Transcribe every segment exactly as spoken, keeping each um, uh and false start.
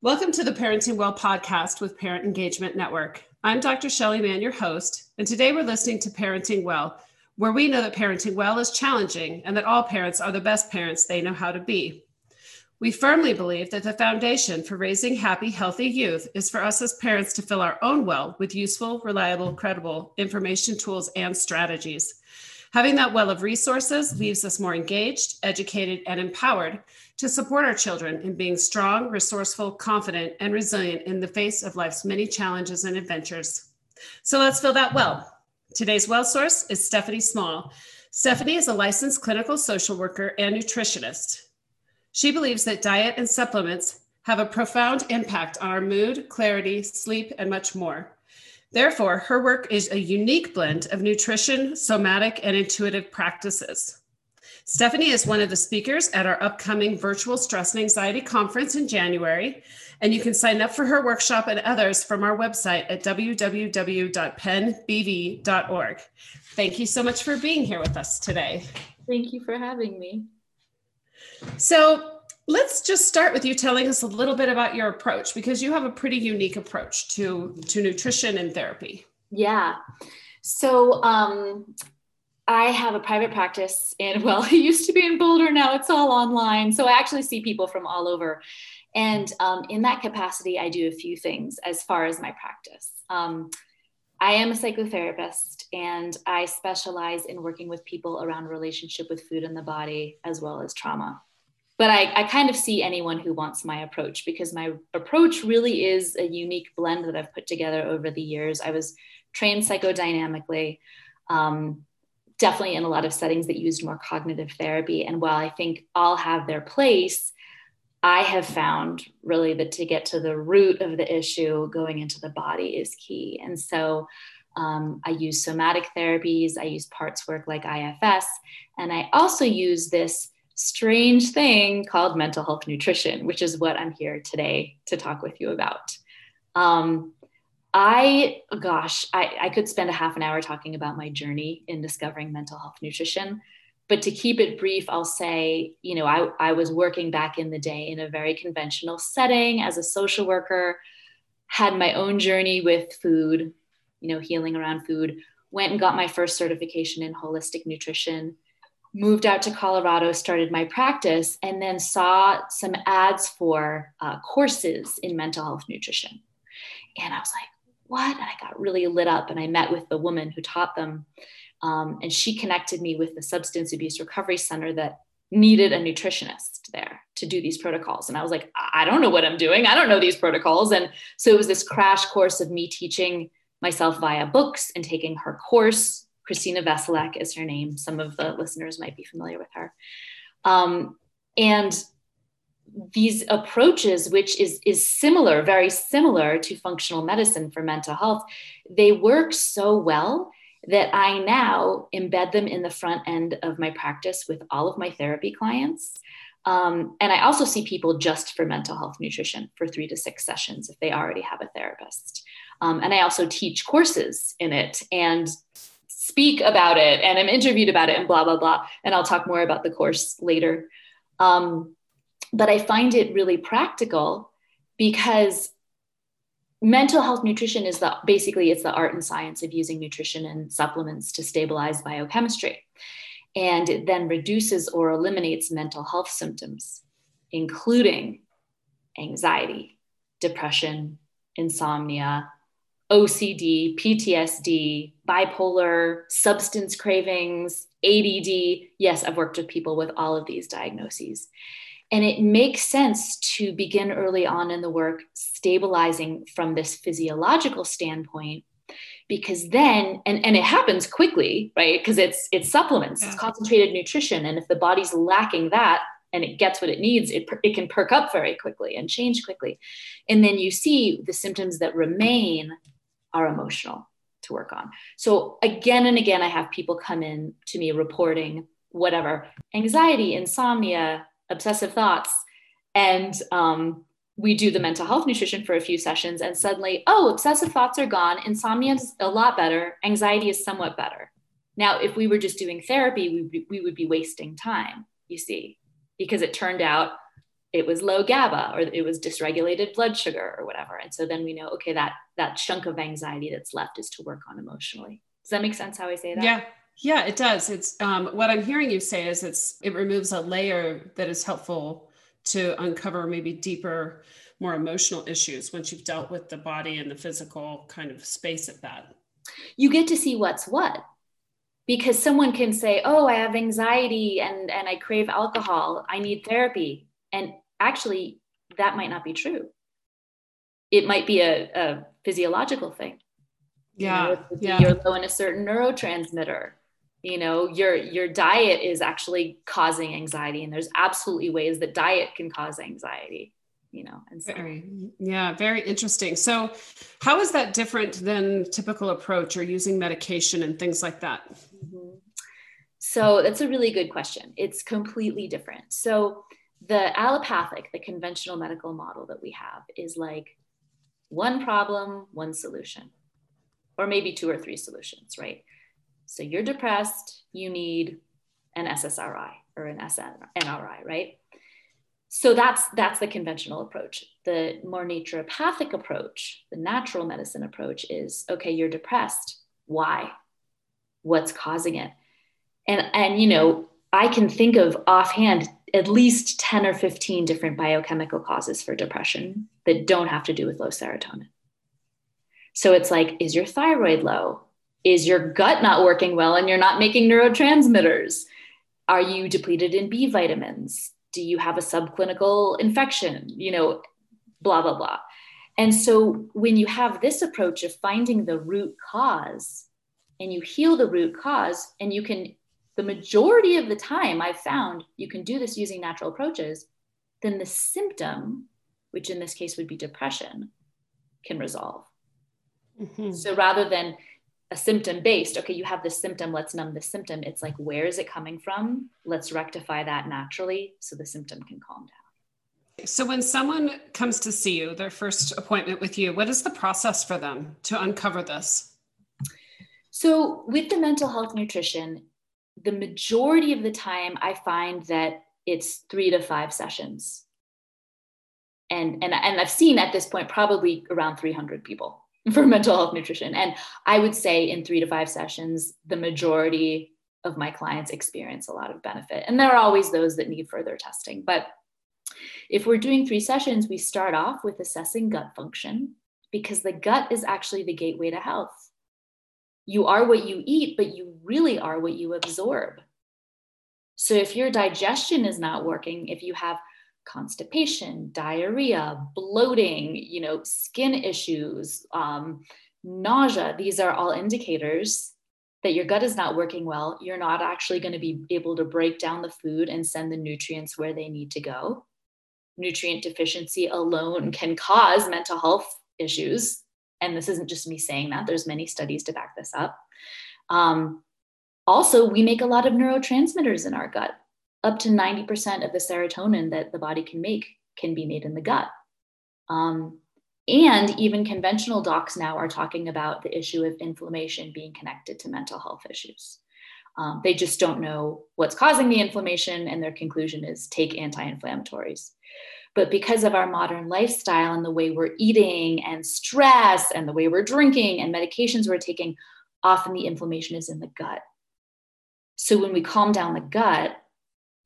Welcome to the Parenting Well podcast with Parent Engagement Network. I'm Doctor Shelley Mann, your host, and today we're listening to Parenting Well, where we know that parenting well is challenging and that all parents are the best parents they know how to be. We firmly believe that the foundation for raising happy, healthy youth is for us as parents to fill our own well with useful, reliable, credible information, tools, and strategies. Having that well of resources leaves us more engaged, educated, and empowered to support our children in being strong, resourceful, confident, and resilient in the face of life's many challenges and adventures. So let's fill that well. Today's well source is Stephanie Small. Stephanie is a licensed clinical social worker and nutritionist. She believes that diet and supplements have a profound impact on our mood, clarity, sleep, and much more. Therefore, her work is a unique blend of nutrition, somatic, and intuitive practices. Stephanie is one of the speakers at our upcoming virtual stress and anxiety conference in January, and you can sign up for her workshop and others from our website at w w w dot pen b v dot org. Thank you so much for being here with us today. Thank you for having me. So let's just start with you telling us a little bit about your approach, because you have a pretty unique approach to, to nutrition and therapy. Yeah. So um, I have a private practice in, well, it used to be in Boulder. Now it's all online. So I actually see people from all over. And um, in that capacity, I do a few things as far as my practice. Um, I am a psychotherapist, and I specialize in working with people around relationship with food and the body, as well as trauma. But I, I kind of see anyone who wants my approach, because my approach really is a unique blend that I've put together over the years. I was trained psychodynamically, um, definitely in a lot of settings that used more cognitive therapy. And while I think all have their place, I have found really that to get to the root of the issue, going into the body is key. And so um, I use somatic therapies, I use parts work like I F S, and I also use this strange thing called mental health nutrition, which is what I'm here today to talk with you about. Um, I, gosh, I, I could spend a half an hour talking about my journey in discovering mental health nutrition. But to keep it brief, I'll say, you know, I, I was working back in the day in a very conventional setting as a social worker, had my own journey with food, you know, healing around food, went and got my first certification in holistic nutrition, moved out to Colorado, started my practice, and then saw some ads for uh, courses in mental health nutrition. And I was like, what? And I got really lit up, and I met with the woman who taught them. Um, and she connected me with the substance abuse recovery center that needed a nutritionist there to do these protocols. And I was like, I don't know what I'm doing. I don't know these protocols. And so it was this crash course of me teaching myself via books and taking her course. Christina Veselak is her name. Some of the listeners might be familiar with her. Um, and these approaches, which is, is similar, very similar to functional medicine for mental health, they work so well that I now embed them in the front end of my practice with all of my therapy clients. Um, and I also see people just for mental health nutrition for three to six sessions if they already have a therapist. Um, and I also teach courses in it and speak about it, and I'm interviewed about it and blah, blah, blah. And I'll talk more about the course later. Um, but I find it really practical, because mental health nutrition is the, basically it's the art and science of using nutrition and supplements to stabilize biochemistry. And it then reduces or eliminates mental health symptoms, including anxiety, depression, insomnia, O C D, P T S D, bipolar, substance cravings, A D D. Yes, I've worked with people with all of these diagnoses. And it makes sense to begin early on in the work stabilizing from this physiological standpoint, because then, and, and it happens quickly, right? Because it's it's supplements, yeah. It's concentrated nutrition. And if the body's lacking that and it gets what it needs, it, it can perk up very quickly and change quickly. And then you see the symptoms that remain are emotional to work on. So again and again, I have people come in to me reporting whatever, anxiety, insomnia, obsessive thoughts. And um, we do the mental health nutrition for a few sessions, and suddenly, oh, obsessive thoughts are gone. Insomnia is a lot better. Anxiety is somewhat better. Now, if we were just doing therapy, we, we would be wasting time, you see, because it turned out it was low GABA, or it was dysregulated blood sugar or whatever. And so then we know, okay, that, that chunk of anxiety that's left is to work on emotionally. Does that make sense how I say that? Yeah. Yeah, it does. It's um, what I'm hearing you say is it's, it removes a layer that is helpful to uncover maybe deeper, more emotional issues once you've dealt with the body and the physical kind of space of that. You get to see what's what, because someone can say, oh, I have anxiety and, and I crave alcohol. I need therapy. And actually, that might not be true. It might be a, a physiological thing. Yeah, you know, yeah. You're low in a certain neurotransmitter. You know, your your diet is actually causing anxiety, and there's absolutely ways that diet can cause anxiety. You know, and so very, yeah, very interesting. So, how is that different than typical approach or using medication and things like that? Mm-hmm. So that's a really good question. It's completely different. So the allopathic, the conventional medical model that we have is like one problem, one solution, or maybe two or three solutions, right? So you're depressed, you need an S S R I or an S N R I, right? So that's, that's the conventional approach. The more naturopathic approach, the natural medicine approach is, okay, you're depressed. Why? What's causing it? And, and, you know, I can think of offhand at least ten or fifteen different biochemical causes for depression that don't have to do with low serotonin. So it's like, is your thyroid low? Is your gut not working well and you're not making neurotransmitters? Are you depleted in B vitamins? Do you have a subclinical infection? You know, blah, blah, blah. And so when you have this approach of finding the root cause and you heal the root cause, and you can, the majority of the time I've found you can do this using natural approaches, then the symptom, which in this case would be depression, can resolve. Mm-hmm. So rather than a symptom based, okay, you have this symptom, let's numb this symptom. It's like, where is it coming from? Let's rectify that naturally so the symptom can calm down. So when someone comes to see you, their first appointment with you, what is the process for them to uncover this? So with the mental health nutrition, the majority of the time I find that it's three to five sessions. And, and, and I've seen at this point, probably around three hundred people for mental health nutrition. And I would say in three to five sessions, the majority of my clients experience a lot of benefit. And there are always those that need further testing. But if we're doing three sessions, we start off with assessing gut function, because the gut is actually the gateway to health. You are what you eat, but you really are what you absorb. So if your digestion is not working, if you have constipation, diarrhea, bloating, you know, skin issues, um, nausea, these are all indicators that your gut is not working well. You're not actually going to be able to break down the food and send the nutrients where they need to go. Nutrient deficiency alone can cause mental health issues. And this isn't just me saying that, there's many studies to back this up. Um, also, we make a lot of neurotransmitters in our gut. Up to ninety percent of the serotonin that the body can make can be made in the gut. Um, and even conventional docs now are talking about the issue of inflammation being connected to mental health issues. Um, they just don't know what's causing the inflammation, and their conclusion is take anti-inflammatories. But because of our modern lifestyle and the way we're eating and stress and the way we're drinking and medications we're taking, often the inflammation is in the gut. So when we calm down the gut,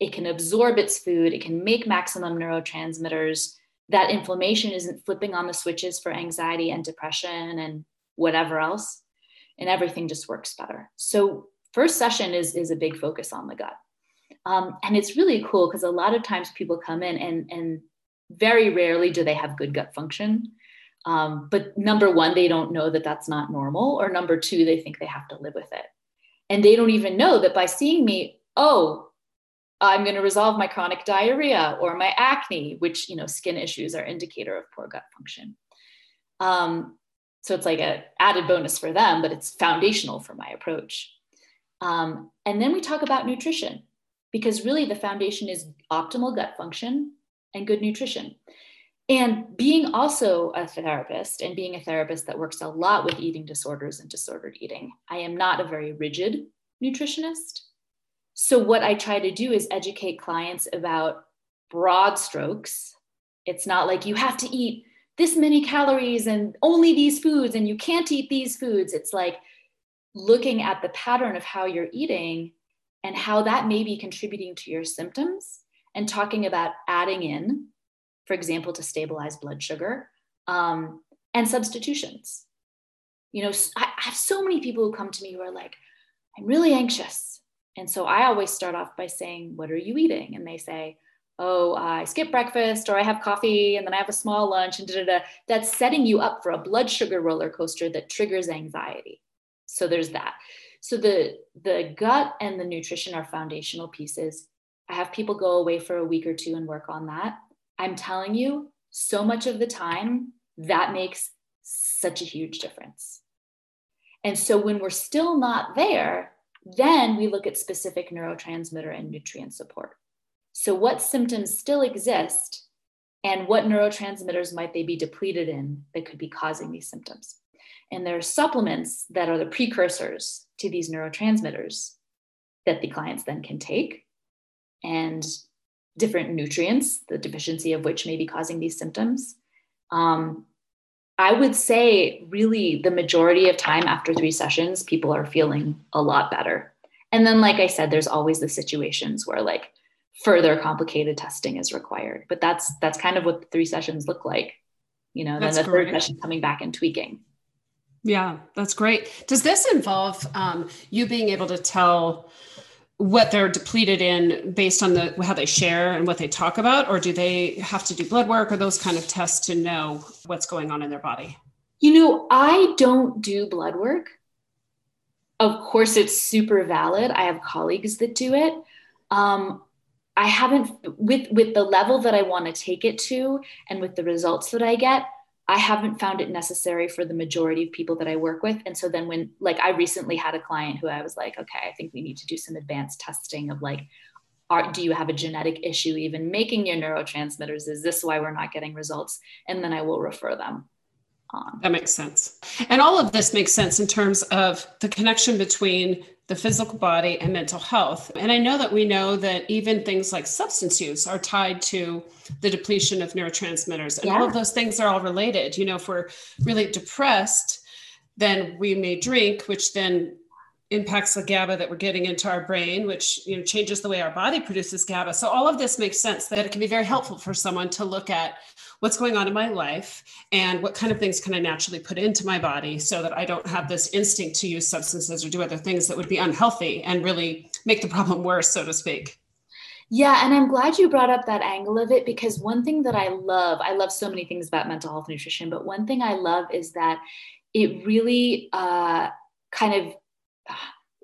it can absorb its food. It can make maximum neurotransmitters. That inflammation isn't flipping on the switches for anxiety and depression and whatever else. And everything just works better. So first session is, is a big focus on the gut. Um, and it's really cool because a lot of times people come in and, and very rarely do they have good gut function. Um, but number one, they don't know that that's not normal. Or number two, they think they have to live with it. And they don't even know that by seeing me, oh, I'm going to resolve my chronic diarrhea or my acne, which, you know, skin issues are indicator of poor gut function. Um, so it's like an added bonus for them, but it's foundational for my approach. Um, and then we talk about nutrition, because really the foundation is optimal gut function and good nutrition. And being also a therapist and being a therapist that works a lot with eating disorders and disordered eating, I am not a very rigid nutritionist. So what I try to do is educate clients about broad strokes. It's not like you have to eat this many calories and only these foods and you can't eat these foods. It's like looking at the pattern of how you're eating and how that may be contributing to your symptoms and talking about adding in, for example, to stabilize blood sugar um, and substitutions. You know, I have so many people who come to me who are like, I'm really anxious. And so I always start off by saying, what are you eating? And they say, oh, uh, I skip breakfast, or I have coffee and then I have a small lunch and da da da. That's setting you up for a blood sugar roller coaster that triggers anxiety. So there's that. So the, the gut and the nutrition are foundational pieces. I have people go away for a week or two and work on that. I'm telling you, so much of the time, that makes such a huge difference. And so when we're still not there, then we look at specific neurotransmitter and nutrient support. So what symptoms still exist and what neurotransmitters might they be depleted in that could be causing these symptoms? And there are supplements that are the precursors to these neurotransmitters that the clients then can take, and different nutrients, the deficiency of which may be causing these symptoms. Um, I would say really the majority of time after three sessions, people are feeling a lot better. And then, like I said, there's always the situations where like further complicated testing is required, but that's, that's kind of what the three sessions look like, you know, then the third session coming back and tweaking. Yeah, that's great. Does this involve um, you being able to tell what they're depleted in based on the how they share and what they talk about, or do they have to do blood work or those kind of tests to know what's going on in their body? You know, I don't do blood work. Of course, it's super valid. I have colleagues that do it. Um, I haven't, with, with the level that I want to take it to and with the results that I get, I haven't found it necessary for the majority of people that I work with. And so then when, like, I recently had a client who I was like, okay, I think we need to do some advanced testing of like, are, do you have a genetic issue even making your neurotransmitters? Is this why we're not getting results? And then I will refer them on. That makes sense. And all of this makes sense in terms of the connection between the physical body and mental health. And I know that we know that even things like substance use are tied to the depletion of neurotransmitters, and yeah. all of those things are all related. You know, if we're really depressed, then we may drink, which then impacts the GABA that we're getting into our brain, which, you know, changes the way our body produces GABA. So all of this makes sense that it can be very helpful for someone to look at what's going on in my life and what kind of things can I naturally put into my body so that I don't have this instinct to use substances or do other things that would be unhealthy and really make the problem worse, so to speak. Yeah. And I'm glad you brought up that angle of it, because one thing that I love, I love so many things about mental health nutrition, but one thing I love is that it really uh, kind of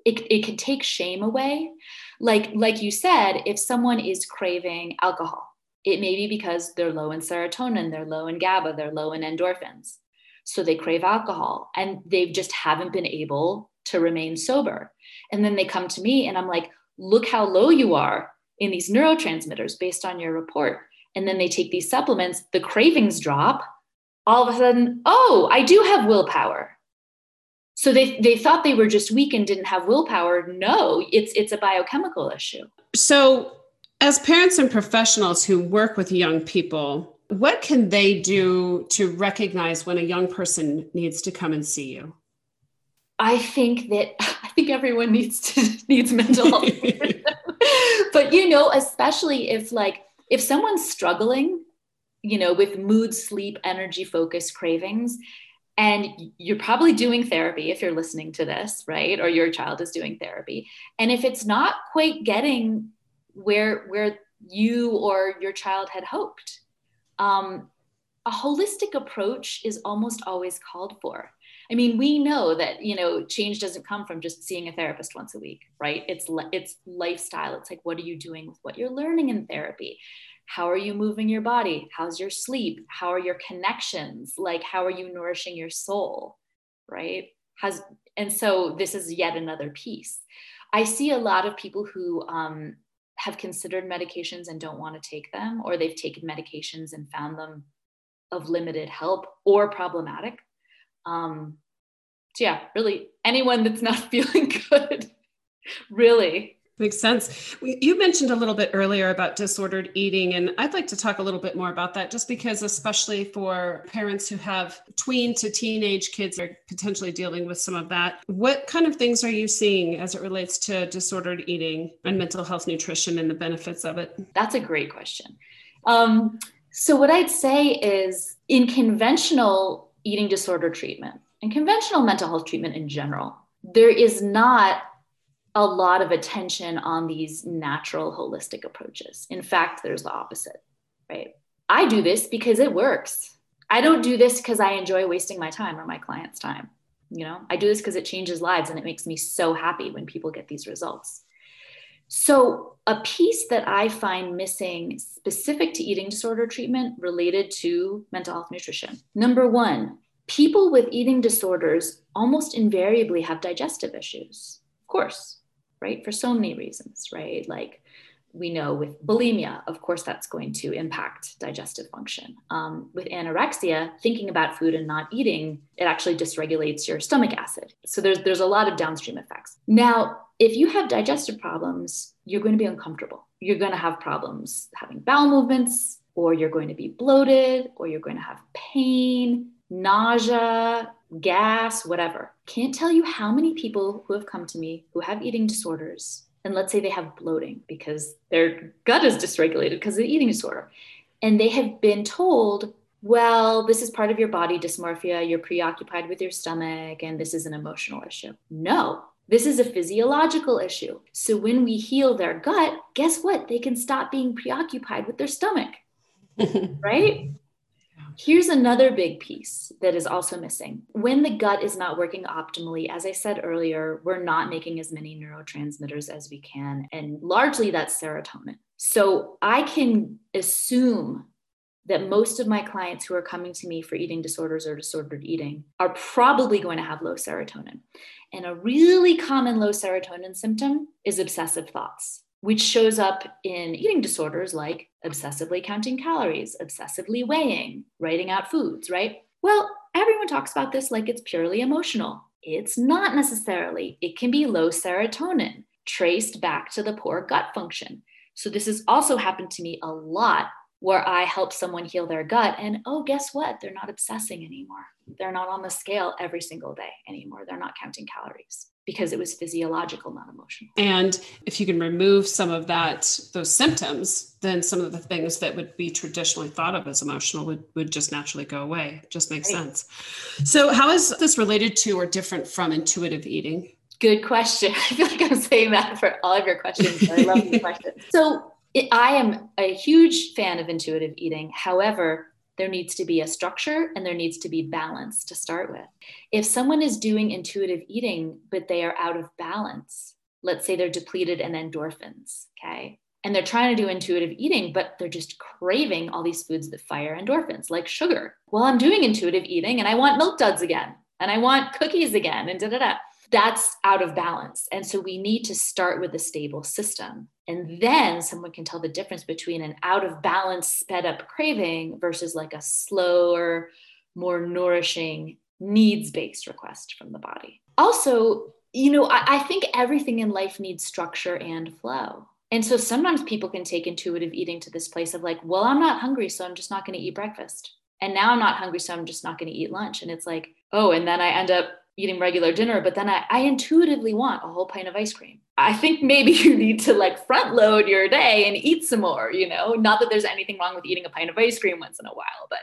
It, it can take shame away. Like, like you said, if someone is craving alcohol, it may be because they're low in serotonin, they're low in GABA, they're low in endorphins. So they crave alcohol and they just haven't been able to remain sober. And then they come to me and I'm like, look how low you are in these neurotransmitters based on your report. And then they take these supplements, the cravings drop. All of a sudden, oh, I do have willpower. So they they thought they were just weak and didn't have willpower. No, it's it's a biochemical issue. So as parents and professionals who work with young people, what can they do to recognize when a young person needs to come and see you? I think that I think everyone needs to, needs mental health. But, you know, especially if like if someone's struggling, you know, with mood, sleep, energy, focus, cravings. And you're probably doing therapy if you're listening to this, right? Or your child is doing therapy. And if it's not quite getting where, where you or your child had hoped, um, a holistic approach is almost always called for. I mean, we know that, you know, change doesn't come from just seeing a therapist once a week, right? It's, it's lifestyle. It's like, what are you doing with what you're learning in therapy? How are you moving your body? How's your sleep? How are your connections? Like, how are you nourishing your soul, right? Has, and so this is yet another piece. I see a lot of people who um, have considered medications and don't want to take them, or they've taken medications and found them of limited help or problematic. Um, so yeah, really anyone that's not feeling good, really. Makes sense. You mentioned a little bit earlier about disordered eating, and I'd like to talk a little bit more about that, just because especially for parents who have tween to teenage kids are potentially dealing with some of that. What kind of things are you seeing as it relates to disordered eating and mental health nutrition and the benefits of it? That's a great question. Um, so what I'd say is in conventional eating disorder treatment and conventional mental health treatment in general, there is not a lot of attention on these natural holistic approaches. In fact, there's the opposite, right? I do this because it works. I don't do this because I enjoy wasting my time or my client's time. You know, I do this because it changes lives and it makes me so happy when people get these results. So a piece that I find missing specific to eating disorder treatment related to mental health nutrition. Number one, people with eating disorders almost invariably have digestive issues. Of course, right? For so many reasons, right? Like we know with bulimia, of course, that's going to impact digestive function. Um, with anorexia, thinking about food and not eating, it actually dysregulates your stomach acid. So there's, there's a lot of downstream effects. Now, if you have digestive problems, you're going to be uncomfortable. You're going to have problems having bowel movements, or you're going to be bloated, or you're going to have pain, nausea, gas, whatever. Can't tell you how many people who have come to me who have eating disorders, and let's say they have bloating because their gut is dysregulated because of the eating disorder. And they have been told, well, this is part of your body dysmorphia. You're preoccupied with your stomach, and this is an emotional issue. No, this is a physiological issue. So when we heal their gut, guess what? They can stop being preoccupied with their stomach, right? Here's another big piece that is also missing. When the gut is not working optimally, as I said earlier, we're not making as many neurotransmitters as we can, and largely that's serotonin. So I can assume that most of my clients who are coming to me for eating disorders or disordered eating are probably going to have low serotonin. And a really common low serotonin symptom is obsessive thoughts, which shows up in eating disorders like obsessively counting calories, obsessively weighing, writing out foods, right? Well, everyone talks about this like it's purely emotional. It's not necessarily. It can be low serotonin, traced back to the poor gut function. So this has also happened to me a lot where I help someone heal their gut and, oh, guess what? They're not obsessing anymore. They're not on the scale every single day anymore. They're not counting calories, because it was physiological, not emotional. And if you can remove some of that, those symptoms, then some of the things that would be traditionally thought of as emotional would, would just naturally go away. It just makes right. sense. So how is this related to or different from intuitive eating? Good question. I feel like I'm saying that for all of your questions. I love these questions. So it, I am a huge fan of intuitive eating. However, there needs to be a structure and there needs to be balance to start with. If someone is doing intuitive eating, but they are out of balance, let's say they're depleted in endorphins, okay? And they're trying to do intuitive eating, but they're just craving all these foods that fire endorphins, like sugar. Well, I'm doing intuitive eating and I want Milk Duds again, and I want cookies again, and da da da. That's out of balance. And so we need to start with a stable system. And then someone can tell the difference between an out of balance, sped up craving versus like a slower, more nourishing, needs-based request from the body. Also, you know, I, I think everything in life needs structure and flow. And so sometimes people can take intuitive eating to this place of like, well, I'm not hungry, so I'm just not going to eat breakfast. And now I'm not hungry, so I'm just not going to eat lunch. And it's like, oh, and then I end up eating regular dinner, but then I, I intuitively want a whole pint of ice cream. I think maybe you need to like front load your day and eat some more, you know, not that there's anything wrong with eating a pint of ice cream once in a while, but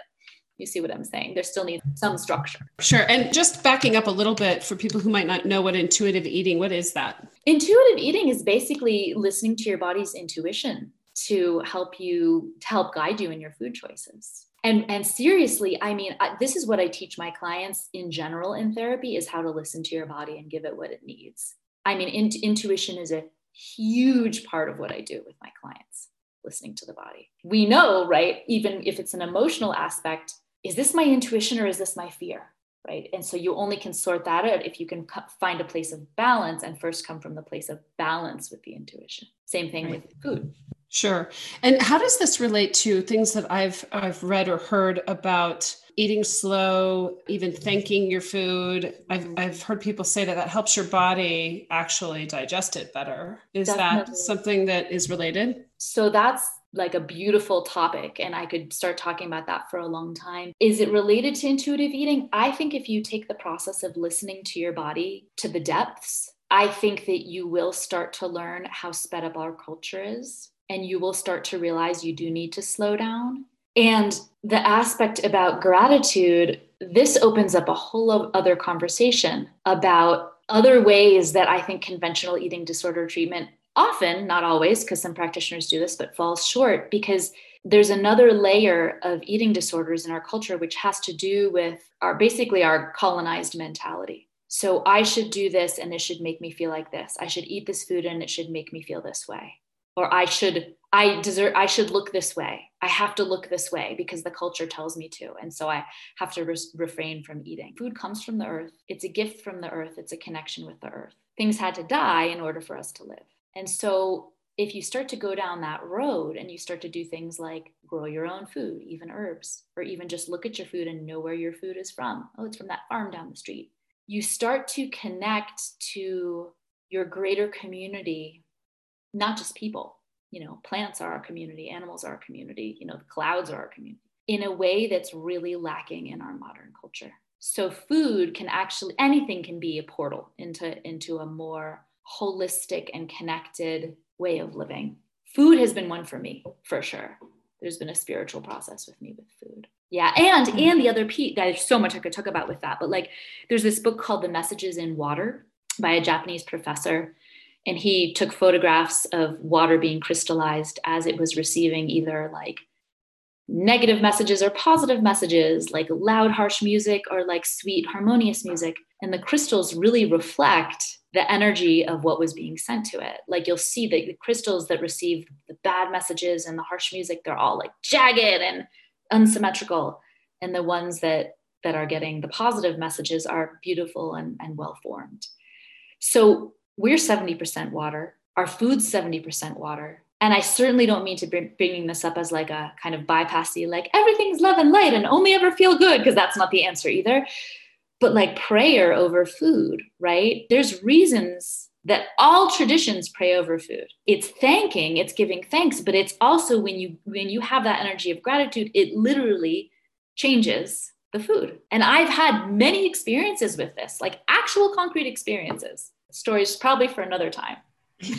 you see what I'm saying? There still needs some structure. Sure. And just backing up a little bit for people who might not know what intuitive eating, what is that? Intuitive eating is basically listening to your body's intuition to help you, to help guide you in your food choices. And, and seriously, I mean, I, this is what I teach my clients in general in therapy is how to listen to your body and give it what it needs. I mean, in, intuition is a huge part of what I do with my clients, listening to the body. We know, right, even if it's an emotional aspect, is this my intuition or is this my fear, right? And so you only can sort that out if you can co- find a place of balance and first come from the place of balance with the intuition. Same thing right. with food. Sure. And how does this relate to things that I've I've read or heard about eating slow, even thanking your food? I've I've heard people say that that helps your body actually digest it better. Is Definitely. That something that is related? So that's like a beautiful topic, and I could start talking about that for a long time. Is it related to intuitive eating? I think if you take the process of listening to your body to the depths, I think that you will start to learn how sped up our culture is, and you will start to realize you do need to slow down. And the aspect about gratitude, this opens up a whole other conversation about other ways that I think conventional eating disorder treatment often, not always, because some practitioners do this, but falls short, because there's another layer of eating disorders in our culture, which has to do with our basically our colonized mentality. So I should do this and it should make me feel like this. I should eat this food and it should make me feel this way. Or I should, I deserve, I should look this way. I have to look this way because the culture tells me to. And so I have to re- refrain from eating. Food comes from the earth. It's a gift from the earth. It's a connection with the earth. Things had to die in order for us to live. And so if you start to go down that road and you start to do things like grow your own food, even herbs, or even just look at your food and know where your food is from. Oh, it's from that farm down the street. You start to connect to your greater community, not just people. You know, plants are our community, animals are our community, you know, the clouds are our community, in a way that's really lacking in our modern culture. So food can actually, anything can be a portal into, into a more holistic and connected way of living. Food has been one for me, for sure. There's been a spiritual process with me with food. Yeah. And, and the other piece, there's so much I could talk about with that, but like, there's this book called The Messages in Water by a Japanese professor. And he took photographs of water being crystallized as it was receiving either like negative messages or positive messages, like loud, harsh music or like sweet, harmonious music. And the crystals really reflect the energy of what was being sent to it. Like you'll see that the crystals that received the bad messages and the harsh music, they're all like jagged and unsymmetrical. And the ones that, that are getting the positive messages are beautiful and, and well-formed. So we're seventy percent water. Our food's seventy percent water. And I certainly don't mean to be bringing this up as like a kind of bypassy, like everything's love and light and only ever feel good, because that's not the answer either. But like prayer over food, right? There's reasons that all traditions pray over food. It's thanking, it's giving thanks, but it's also when you when you have that energy of gratitude, it literally changes the food. And I've had many experiences with this, like actual concrete experiences. Stories probably for another time.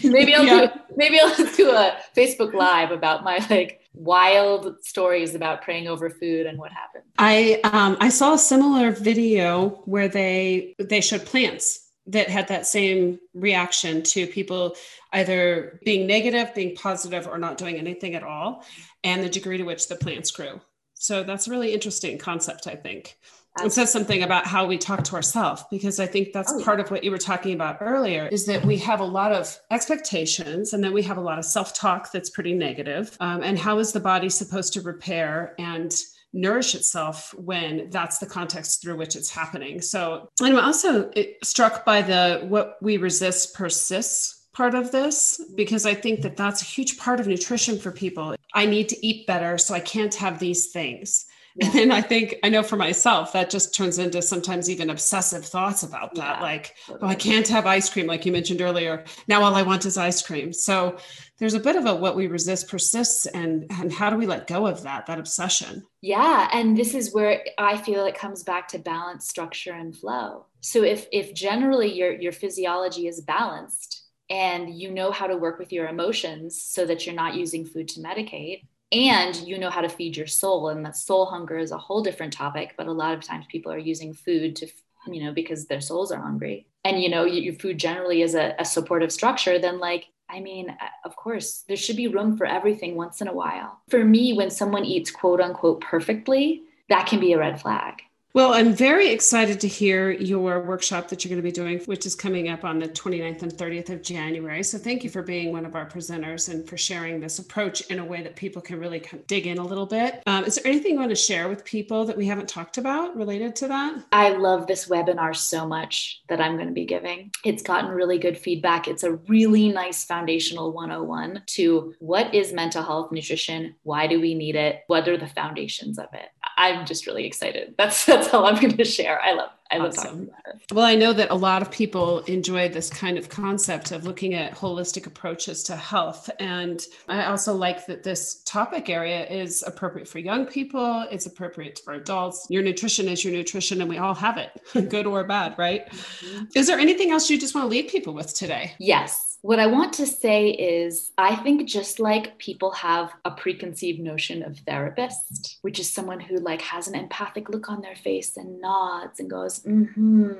Maybe I'll yeah. do maybe I'll do a Facebook Live about my like wild stories about praying over food and what happened. I um I saw a similar video where they they showed plants that had that same reaction to people either being negative, being positive, or not doing anything at all, and the degree to which the plants grew. So that's a really interesting concept, I think. It says something about how we talk to ourselves, because I think that's oh, yeah. part of what you were talking about earlier, is that we have a lot of expectations and then we have a lot of self-talk that's pretty negative. Um, and how is the body supposed to repair and nourish itself when that's the context through which it's happening? So I'm also struck by the what we resist persists part of this, because I think that that's a huge part of nutrition for people. I need to eat better, so I can't have these things. And then I think, I know for myself, that just turns into sometimes even obsessive thoughts about that. Yeah, like, totally. Oh, I can't have ice cream. Like you mentioned earlier, now all I want is ice cream. So there's a bit of a, what we resist persists, and, and how do we let go of that, that obsession? Yeah. And this is where I feel it comes back to balance, structure, and flow. So if, if generally your, your physiology is balanced and you know how to work with your emotions so that you're not using food to medicate, and you know how to feed your soul, and that soul hunger is a whole different topic, but a lot of times people are using food to, you know, because their souls are hungry, and, you know, your food generally is a, a supportive structure. Then like, I mean, of course there should be room for everything once in a while. For me, when someone eats quote unquote perfectly, that can be a red flag. Well, I'm very excited to hear your workshop that you're going to be doing, which is coming up on the twenty-ninth and thirtieth of January. So thank you for being one of our presenters and for sharing this approach in a way that people can really kind of dig in a little bit. Um, is there anything you want to share with people that we haven't talked about related to that? I love this webinar so much that I'm going to be giving. It's gotten really good feedback. It's a really nice foundational one oh one to what is mental health nutrition? Why do we need it? What are the foundations of it? I'm just really excited. That's that's all I'm going to share. I love, I love awesome. talking about it. Well, I know that a lot of people enjoy this kind of concept of looking at holistic approaches to health. And I also like that this topic area is appropriate for young people. It's appropriate for adults. Your nutrition is your nutrition and we all have it, good or bad, right? Mm-hmm. Is there anything else you just want to leave people with today? Yes. What I want to say is, I think just like people have a preconceived notion of therapist, which is someone who like has an empathic look on their face and nods and goes, mm-hmm,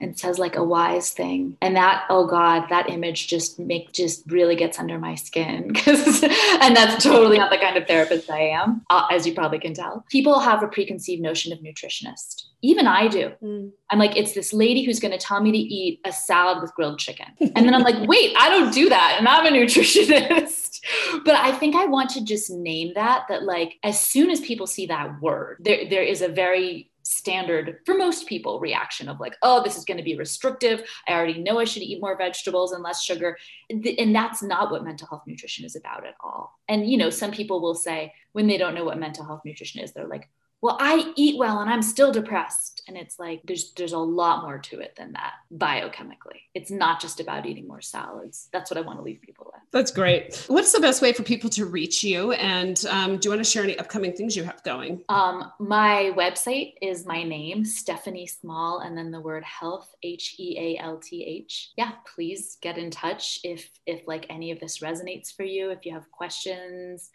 and says like a wise thing. And that, oh God, that image just make just really gets under my skin. Cause, and that's totally not the kind of therapist I am, uh, as you probably can tell. People have a preconceived notion of nutritionist. Even I do. Mm. I'm like, it's this lady who's going to tell me to eat a salad with grilled chicken. And then I'm like, wait, I don't do that. And I'm a nutritionist. But I think I want to just name that, that like, as soon as people see that word, there there is a very standard for most people reaction of like, oh, this is going to be restrictive. I already know I should eat more vegetables and less sugar. And that's not what mental health nutrition is about at all. And, you know, some people will say when they don't know what mental health nutrition is, they're like, well, I eat well and I'm still depressed. And it's like, there's there's a lot more to it than that biochemically. It's not just about eating more salads. That's what I want to leave people with. That's great. What's the best way for people to reach you? And um, do you want to share any upcoming things you have going? Um, my website is my name, Stephanie Small, and then the word health, H E A L T H. Yeah, please get in touch if if like any of this resonates for you, if you have questions.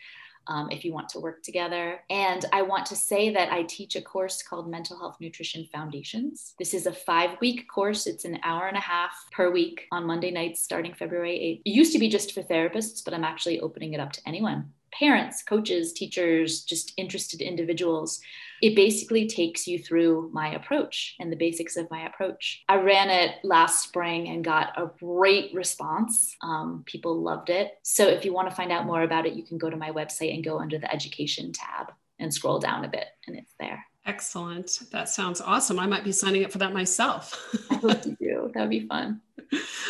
Um, if you want to work together. And I want to say that I teach a course called Mental Health Nutrition Foundations. This is a five-week course. It's an hour and a half per week on Monday nights starting February eighth. It used to be just for therapists, but I'm actually opening it up to anyone. Parents, coaches, teachers, just interested individuals. It basically takes you through my approach and the basics of my approach. I ran it last spring and got a great response. Um, people loved it. So if you want to find out more about it, you can go to my website and go under the education tab and scroll down a bit and it's there. Excellent. That sounds awesome. I might be signing up for that myself. I hope you do. That would be fun.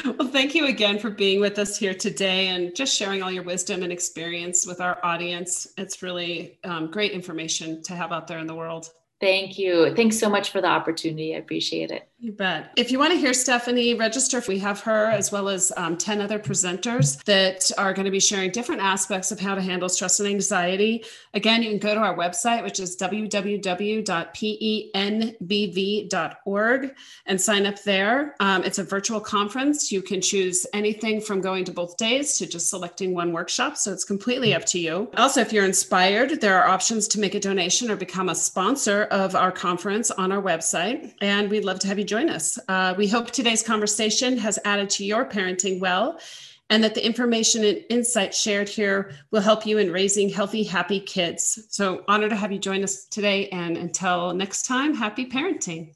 Well, thank you again for being with us here today and just sharing all your wisdom and experience with our audience. It's really um, great information to have out there in the world. Thank you. Thanks so much for the opportunity. I appreciate it. You bet. If you want to hear Stephanie, register. We have her as well as um, ten other presenters that are going to be sharing different aspects of how to handle stress and anxiety. Again, you can go to our website, which is w w w dot p e n b v dot org and sign up there. Um, it's a virtual conference. You can choose anything from going to both days to just selecting one workshop. So it's completely up to you. Also, if you're inspired, there are options to make a donation or become a sponsor of our conference on our website. And we'd love to have you join us. Uh, we hope today's conversation has added to your parenting well, and that the information and insight shared here will help you in raising healthy, happy kids. So honored to have you join us today. And until next time, happy parenting.